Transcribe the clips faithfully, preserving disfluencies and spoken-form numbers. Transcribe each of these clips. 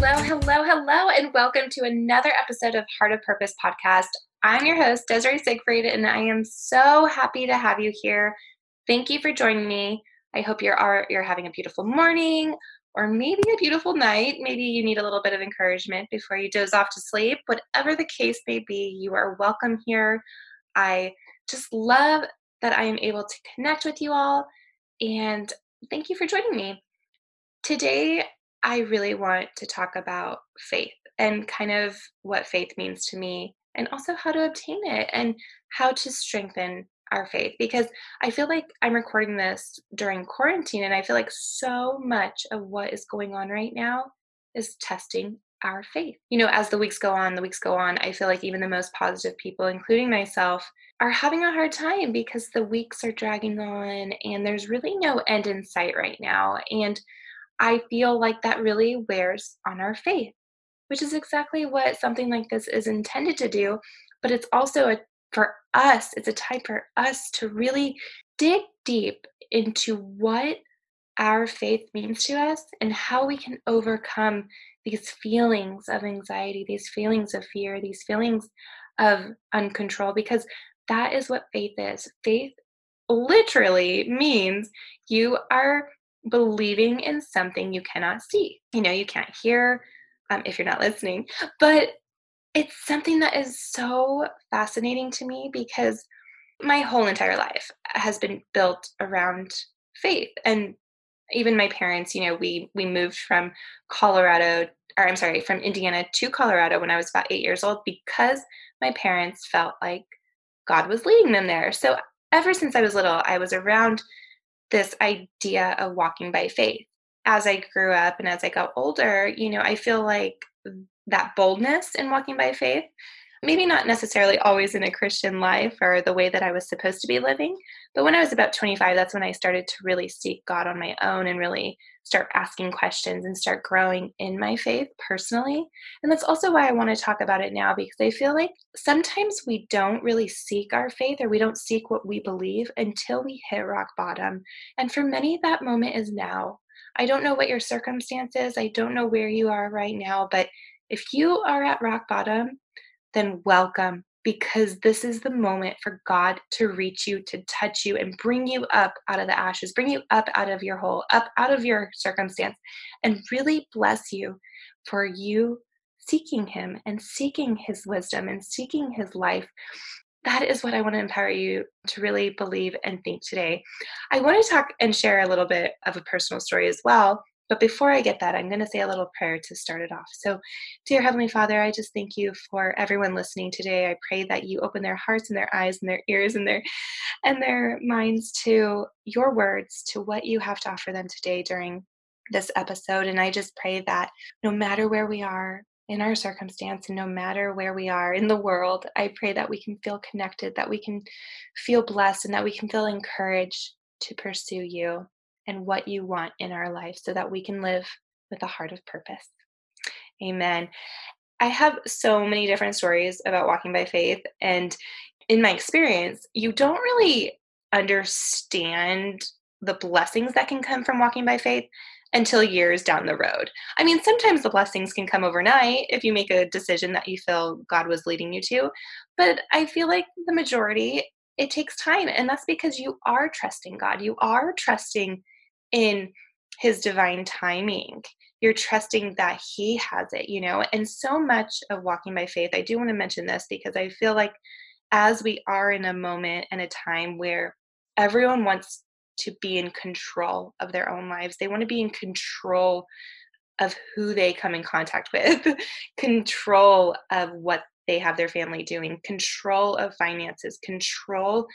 Hello, hello, hello, and welcome to another episode of Heart of Purpose Podcast. I'm your host, Desiree Siegfried, and I am so happy to have you here. Thank you for joining me. I hope you're, are, you're having a beautiful morning or maybe a beautiful night. Maybe you need a little bit of encouragement before you doze off to sleep. Whatever the case may be, you are welcome here. I just love that I am able to connect with you all, and thank you for joining me. Today, I really want to talk about faith and kind of what faith means to me, and also how to obtain it and how to strengthen our faith, because I feel like I'm recording this during quarantine, and I feel like so much of what is going on right now is testing our faith. You know, as the weeks go on, the weeks go on, I feel like even the most positive people, including myself, are having a hard time because the weeks are dragging on and there's really no end in sight right now. And I feel like that really wears on our faith, which is exactly what something like this is intended to do. But it's also a, for us, it's a time for us to really dig deep into what our faith means to us and how we can overcome these feelings of anxiety, these feelings of fear, these feelings of uncontrol, because that is what faith is. Faith literally means you are believing in something you cannot see. You know, you can't hear um, if you're not listening, but it's something that is so fascinating to me because my whole entire life has been built around faith. And even my parents, you know, we, we moved from Colorado, or I'm sorry, from Indiana to Colorado when I was about eight years old because my parents felt like God was leading them there. So ever since I was little, I was around this idea of walking by faith. As I grew up and as I got older, you know, I feel like that boldness in walking by faith, maybe not necessarily always in a Christian life or the way that I was supposed to be living, but when I was about twenty-five, that's when I started to really seek God on my own and really start asking questions and start growing in my faith personally. And that's also why I want to talk about it now, because I feel like sometimes we don't really seek our faith, or we don't seek what we believe until we hit rock bottom. And for many, that moment is now. I don't know what your circumstance is. I don't know where you are right now, but if you are at rock bottom, then welcome, because this is the moment for God to reach you, to touch you, and bring you up out of the ashes, bring you up out of your hole, up out of your circumstance, and really bless you for you seeking him and seeking his wisdom and seeking his life. That is what I want to empower you to really believe and think today. I want to talk and share a little bit of a personal story as well. But before I get that, I'm going to say a little prayer to start it off. So, dear Heavenly Father, I just thank you for everyone listening today. I pray that you open their hearts and their eyes and their ears and their and their minds to your words, to what you have to offer them today during this episode. And I just pray that no matter where we are in our circumstance and no matter where we are in the world, I pray that we can feel connected, that we can feel blessed, and that we can feel encouraged to pursue you and what you want in our life, so that we can live with a heart of purpose. Amen. I have so many different stories about walking by faith, and in my experience, you don't really understand the blessings that can come from walking by faith until years down the road. I mean, sometimes the blessings can come overnight if you make a decision that you feel God was leading you to, but I feel like the majority, it takes time, and that's because you are trusting God. You are trusting in his divine timing. You're trusting that he has it, you know, and so much of walking by faith, I do want to mention this because I feel like as we are in a moment and a time where everyone wants to be in control of their own lives, they want to be in control of who they come in contact with, control of what they have their family doing, control of finances, control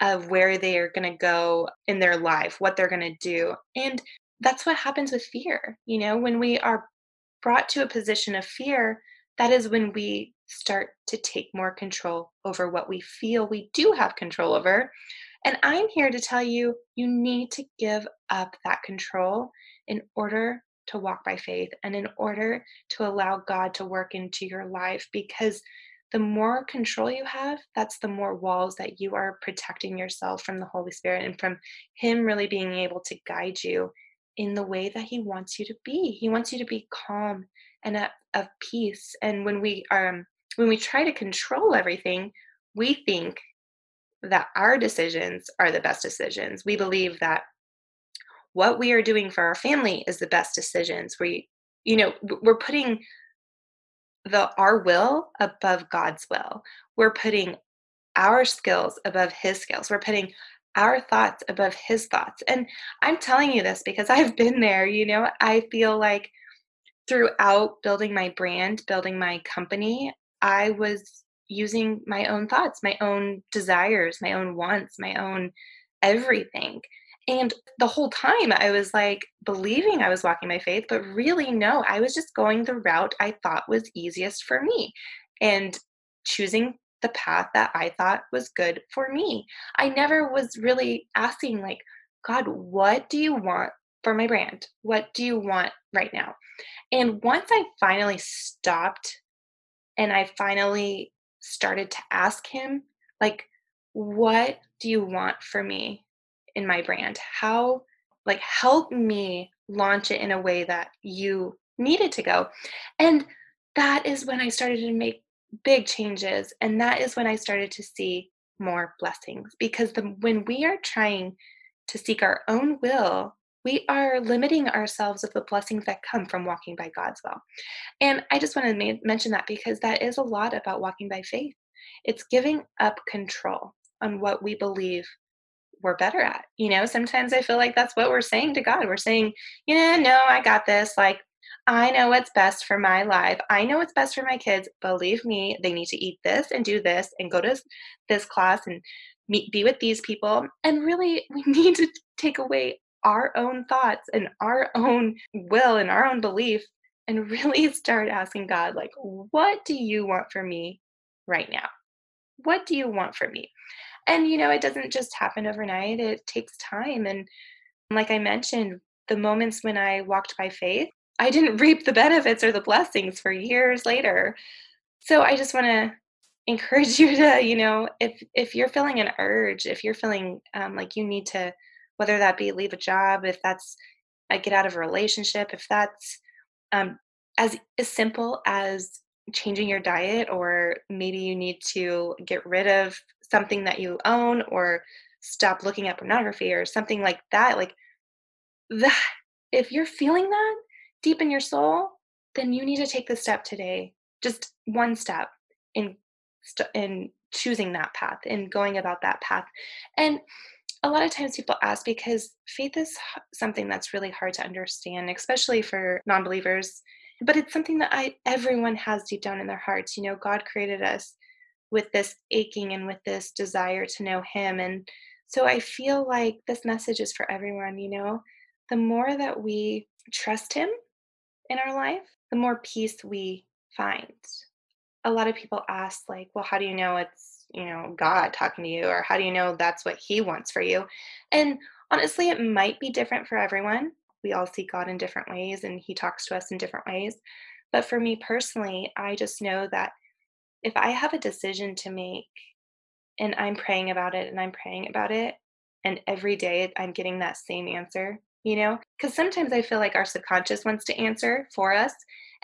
of where they are going to go in their life, what they're going to do. And that's what happens with fear. You know, when we are brought to a position of fear, that is when we start to take more control over what we feel we do have control over. And I'm here to tell you, you need to give up that control in order to walk by faith and in order to allow God to work into your life, because the more control you have, that's the more walls that you are protecting yourself from the Holy Spirit and from him really being able to guide you in the way that he wants you to be. He wants you to be calm and at of peace. And when we um when we try to control everything, we think that our decisions are the best decisions. We believe that what we are doing for our family is the best decisions. We, you know, we're putting the our will above God's will. We're putting our skills above his skills. We're putting our thoughts above his thoughts. And I'm telling you this because I've been there, you know. I feel like throughout building my brand, building my company, I was using my own thoughts, my own desires, my own wants, my own everything. And the whole time I was like believing I was walking my faith, but really no, I was just going the route I thought was easiest for me and choosing the path that I thought was good for me. I never was really asking like, God, what do you want for my brand? What do you want right now? And once I finally stopped and I finally started to ask him, like, what do you want for me in my brand? How, like, help me launch it in a way that you needed to go. And that is when I started to make big changes. And that is when I started to see more blessings, because the, when we are trying to seek our own will, we are limiting ourselves of the blessings that come from walking by God's will. And I just want to ma- mention that because that is a lot about walking by faith. It's giving up control on what we believe we're better at. You know, sometimes I feel like that's what we're saying to God. We're saying, yeah, no, I got this. Like, I know what's best for my life. I know what's best for my kids. Believe me, they need to eat this and do this and go to this class and meet, be with these people. And really, we need to take away our own thoughts and our own will and our own belief and really start asking God, like, what do you want for me right now? What do you want for me? And, you know, it doesn't just happen overnight. It takes time. And like I mentioned, the moments when I walked by faith, I didn't reap the benefits or the blessings for years later. So I just want to encourage you to, you know, if if you're feeling an urge, if you're feeling um, like you need to, whether that be leave a job, if that's uh, get out of a relationship, if that's um, as, as simple as changing your diet, or maybe you need to get rid of something that you own or stop looking at pornography or something like that, like that, if you're feeling that deep in your soul, then you need to take the step today, just one step in st- in choosing that path and going about that path. And a lot of times people ask, because faith is something that's really hard to understand, especially for non-believers, but it's something that I, everyone has deep down in their hearts. You know, God created us with this aching and with this desire to know him. And so I feel like this message is for everyone. You know, the more that we trust him in our life, the more peace we find. A lot of people ask, like, well, how do you know it's, you know, God talking to you, or how do you know that's what he wants for you? And honestly, it might be different for everyone. We all see God in different ways, and he talks to us in different ways. But for me personally, I just know that if I have a decision to make and I'm praying about it and I'm praying about it, and every day I'm getting that same answer, you know, because sometimes I feel like our subconscious wants to answer for us.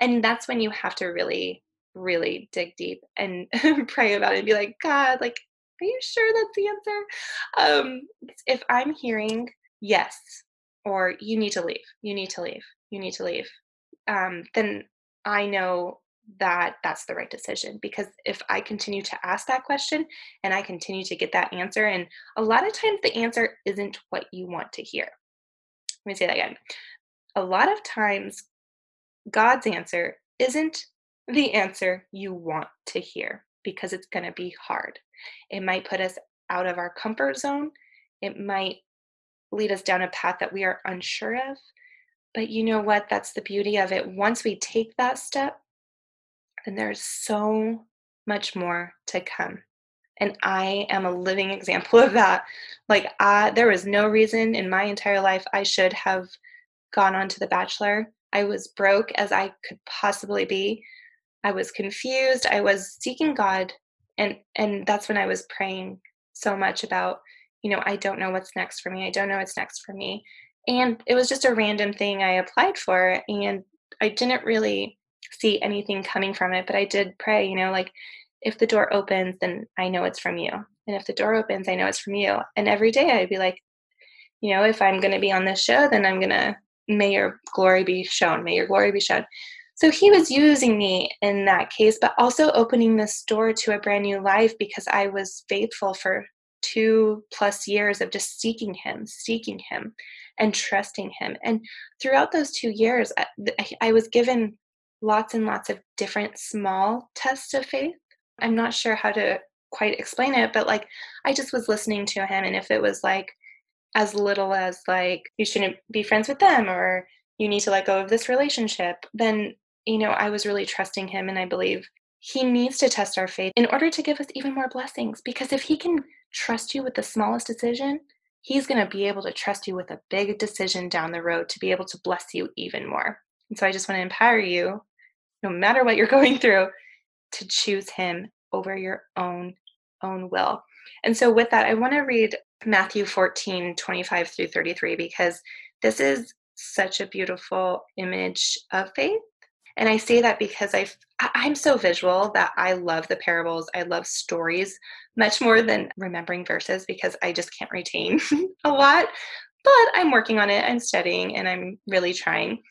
And that's when you have to really, really dig deep and pray about it and be like, God, like, are you sure that's the answer? Um, if I'm hearing yes, or you need to leave, you need to leave, you need to leave, um, then I know that that's the right decision. Because if I continue to ask that question and I continue to get that answer, and a lot of times the answer isn't what you want to hear. Let me say that again. A lot of times God's answer isn't the answer you want to hear, because it's going to be hard. It might put us out of our comfort zone. It might lead us down a path that we are unsure of. But you know what? That's the beauty of it. Once we take that step, and there's so much more to come. And I am a living example of that. Like, I, there was no reason in my entire life I should have gone on to The Bachelor. I was broke as I could possibly be. I was confused. I was seeking God. And, and that's when I was praying so much about, you know, I don't know what's next for me. I don't know what's next for me. And it was just a random thing I applied for, and I didn't really see anything coming from it, but I did pray, you know, like, if the door opens, then I know it's from you. And if the door opens, I know it's from you. And every day I'd be like, you know, if I'm going to be on this show, then I'm going to, may your glory be shown, may your glory be shown. So he was using me in that case, but also opening this door to a brand new life, because I was faithful for two plus years of just seeking him, seeking him and trusting him. And throughout those two years, I, I was given lots and lots of different small tests of faith. I'm not sure how to quite explain it, but like, I just was listening to him. And if it was like, as little as like, you shouldn't be friends with them, or you need to let go of this relationship, then, you know, I was really trusting him. And I believe he needs to test our faith in order to give us even more blessings, because if he can trust you with the smallest decision, he's going to be able to trust you with a big decision down the road to be able to bless you even more. And so I just want to empower you, no matter what you're going through, to choose him over your own own will. And so with that, I want to read Matthew fourteen, twenty-five through thirty-three, because this is such a beautiful image of faith. And I say that because I, I'm so visual that I love the parables. I love stories much more than remembering verses, because I just can't retain a lot, but I'm working on it. I'm studying and I'm really trying.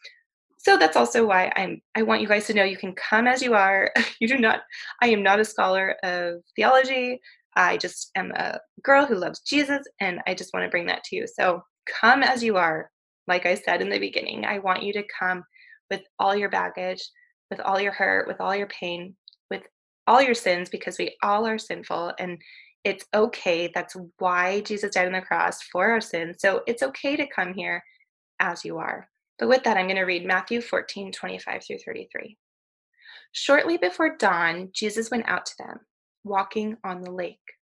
So that's also why I'm, I want you guys to know you can come as you are. You do not, I am not a scholar of theology. I just am a girl who loves Jesus, and I just want to bring that to you. So come as you are. Like I said in the beginning, I want you to come with all your baggage, with all your hurt, with all your pain, with all your sins, because we all are sinful, and it's okay. That's why Jesus died on the cross, for our sins. So it's okay to come here as you are. But with that, I'm going to read Matthew fourteen, twenty-five through thirty-three. Shortly before dawn, Jesus went out to them, walking on the lake.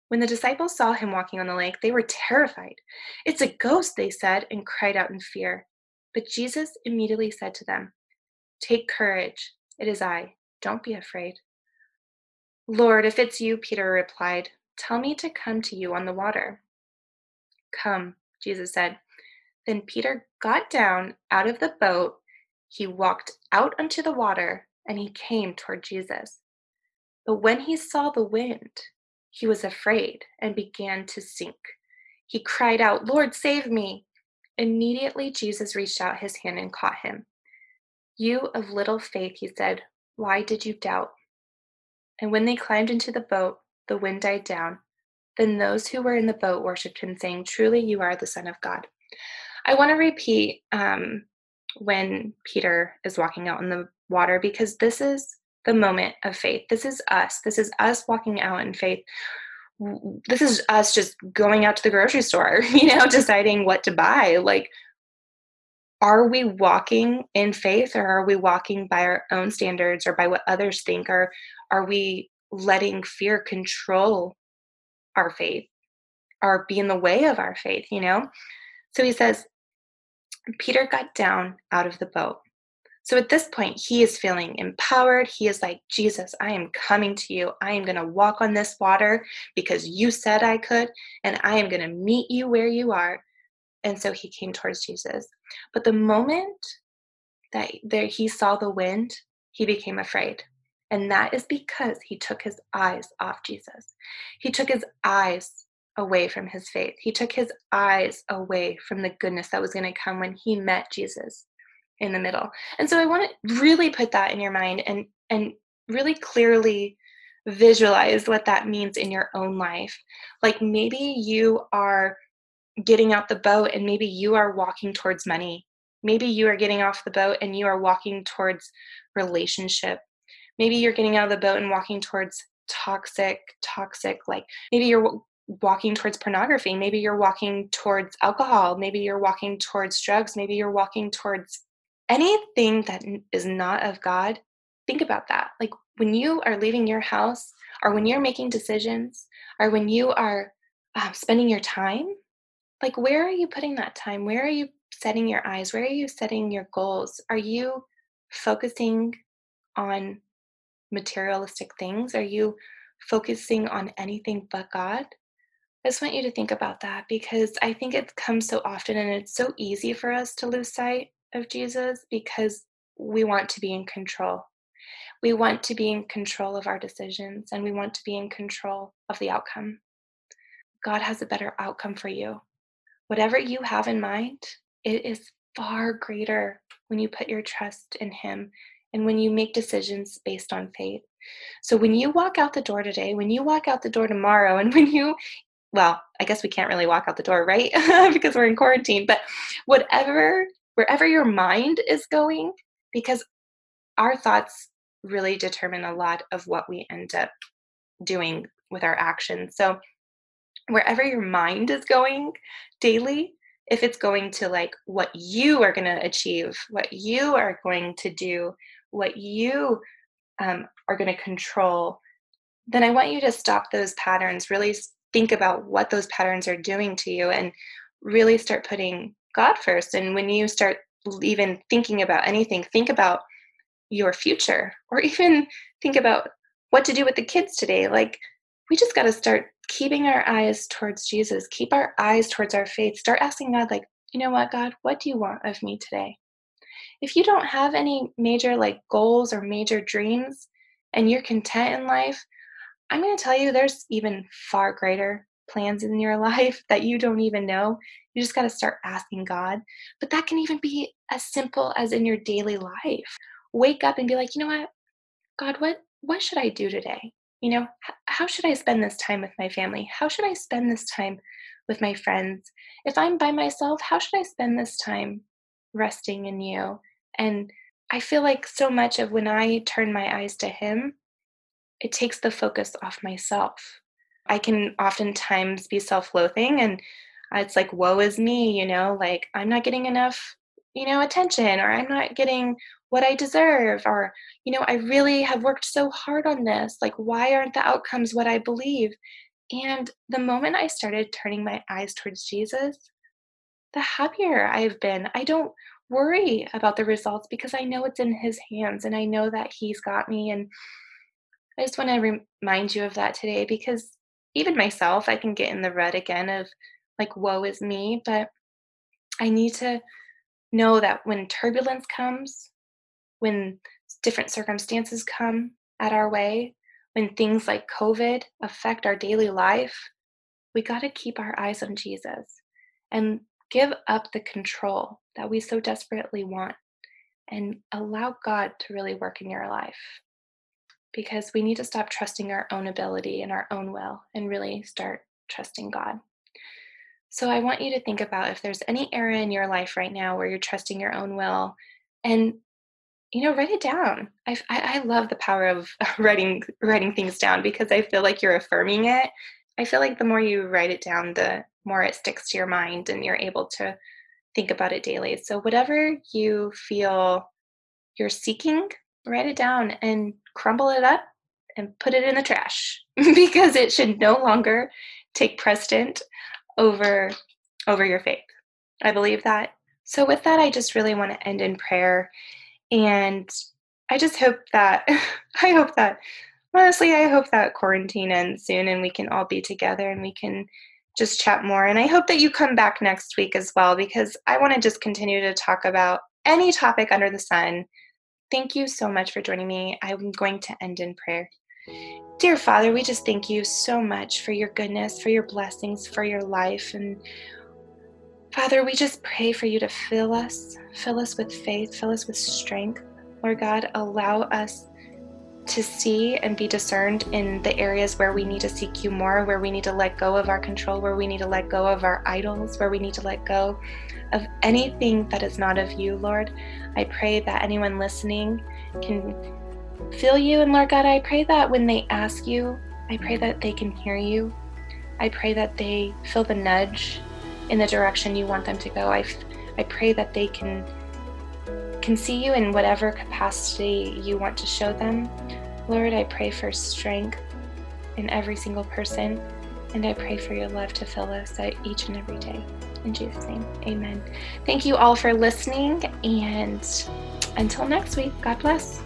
When the disciples saw him walking on the lake, they were terrified. It's a ghost, they said, and cried out in fear. But Jesus immediately said to them, "Take courage, it is I. Don't be afraid." "Lord, if it's you," Peter replied, "tell me to come to you on the water." "Come," Jesus said. Then Peter got down out of the boat. He walked out onto the water, and he came toward Jesus. But when he saw the wind, he was afraid and began to sink. He cried out, "Lord, save me!" Immediately, Jesus reached out his hand and caught him. "You of little faith," he said, "why did you doubt?" And when they climbed into the boat, the wind died down. Then those who were in the boat worshipped him, saying, "Truly, you are the Son of God." I want to repeat um, when Peter is walking out in the water, because this is the moment of faith. This is us. This is us walking out in faith. This is us just going out to the grocery store, you know, deciding what to buy. Like, are we walking in faith, or are we walking by our own standards, or by what others think, or are we letting fear control our faith or be in the way of our faith, you know? So he says, Peter got down out of the boat. So at this point, he is feeling empowered. He is like, "Jesus, I am coming to you. I am going to walk on this water because you said I could, and I am going to meet you where you are." And so he came towards Jesus. But the moment that there he saw the wind, he became afraid. And that is because he took his eyes off Jesus. He took his eyes away from his faith. He took his eyes away from the goodness that was going to come when he met Jesus in the middle. And so I want to really put that in your mind and and really clearly visualize what that means in your own life. Like, maybe you are getting out the boat and maybe you are walking towards money. Maybe you are getting off the boat and you are walking towards relationship. Maybe you're getting out of the boat and walking towards toxic, toxic, like maybe you're walking towards pornography. Maybe you're walking towards alcohol. Maybe you're walking towards drugs. Maybe you're walking towards anything that is not of God. Think about that. Like, when you are leaving your house, or when you're making decisions, or when you are uh, spending your time, like, where are you putting that time? Where are you setting your eyes? Where are you setting your goals? Are you focusing on materialistic things? Are you focusing on anything but God? I just want you to think about that, because I think it comes so often and it's so easy for us to lose sight of Jesus because we want to be in control. We want to be in control of our decisions, and we want to be in control of the outcome. God has a better outcome for you. Whatever you have in mind, it is far greater when you put your trust in Him and when you make decisions based on faith. So when you walk out the door today, when you walk out the door tomorrow, and when you, well, I guess we can't really walk out the door, right? Because we're in quarantine, but whatever, wherever your mind is going, because our thoughts really determine a lot of what we end up doing with our actions. So wherever your mind is going daily, if it's going to like what you are going to achieve, what you are going to do, what you um, are going to control, then I want you to stop those patterns, really think about what those patterns are doing to you, and really start putting God first. And when you start even thinking about anything, think about your future, or even think about what to do with the kids today. Like, we just got to start keeping our eyes towards Jesus, keep our eyes towards our faith. Start asking God, like, you know what, God, what do you want of me today? If you don't have any major like goals or major dreams and you're content in life, I'm going to tell you there's even far greater plans in your life that you don't even know. You just got to start asking God. But that can even be as simple as in your daily life. Wake up and be like, you know what, God, what, what should I do today? You know, how should I spend this time with my family? How should I spend this time with my friends? If I'm by myself, how should I spend this time resting in you? And I feel like so much of when I turn my eyes to Him, it takes the focus off myself. I can oftentimes be self-loathing, and it's like, woe is me, you know, like I'm not getting enough, you know, attention, or I'm not getting what I deserve, or, you know, I really have worked so hard on this. Like, why aren't the outcomes what I believe? And the moment I started turning my eyes towards Jesus, the happier I've been. I don't worry about the results because I know it's in His hands, and I know that He's got me. And I just want to remind you of that today, because even myself, I can get in the rut again of like, woe is me, but I need to know that when turbulence comes, when different circumstances come at our way, when things like COVID affect our daily life, we got to keep our eyes on Jesus and give up the control that we so desperately want, and allow God to really work in your life, because we need to stop trusting our own ability and our own will and really start trusting God. So I want you to think about if there's any area in your life right now where you're trusting your own will, and, you know, write it down. I, I love the power of writing writing things down, because I feel like you're affirming it. I feel like the more you write it down, the more it sticks to your mind and you're able to think about it daily. So whatever you feel you're seeking, write it down and crumble it up and put it in the trash, because it should no longer take precedent over over your faith. I believe that. So with that, I just really want to end in prayer. And I just hope that, I hope that, honestly, I hope that quarantine ends soon and we can all be together and we can just chat more. And I hope that you come back next week as well, because I want to just continue to talk about any topic under the sun. Thank you so much for joining me. I'm going to end in prayer. Dear Father, we just thank you so much for your goodness, for your blessings, for your life. And Father, we just pray for you to fill us, fill us with faith, fill us with strength. Lord God, allow us to see and be discerned in the areas where we need to seek you more, where we need to let go of our control, where we need to let go of our idols, where we need to let go of anything that is not of you, Lord. I pray that anyone listening can feel you. And Lord God, I pray that when they ask you, I pray that they can hear you. I pray that they feel the nudge in the direction you want them to go. I, I pray that they can, can see you in whatever capacity you want to show them. Lord, I pray for strength in every single person, and I pray for your love to fill us at each and every day. In Jesus' name, amen. Thank you all for listening, and until next week, God bless.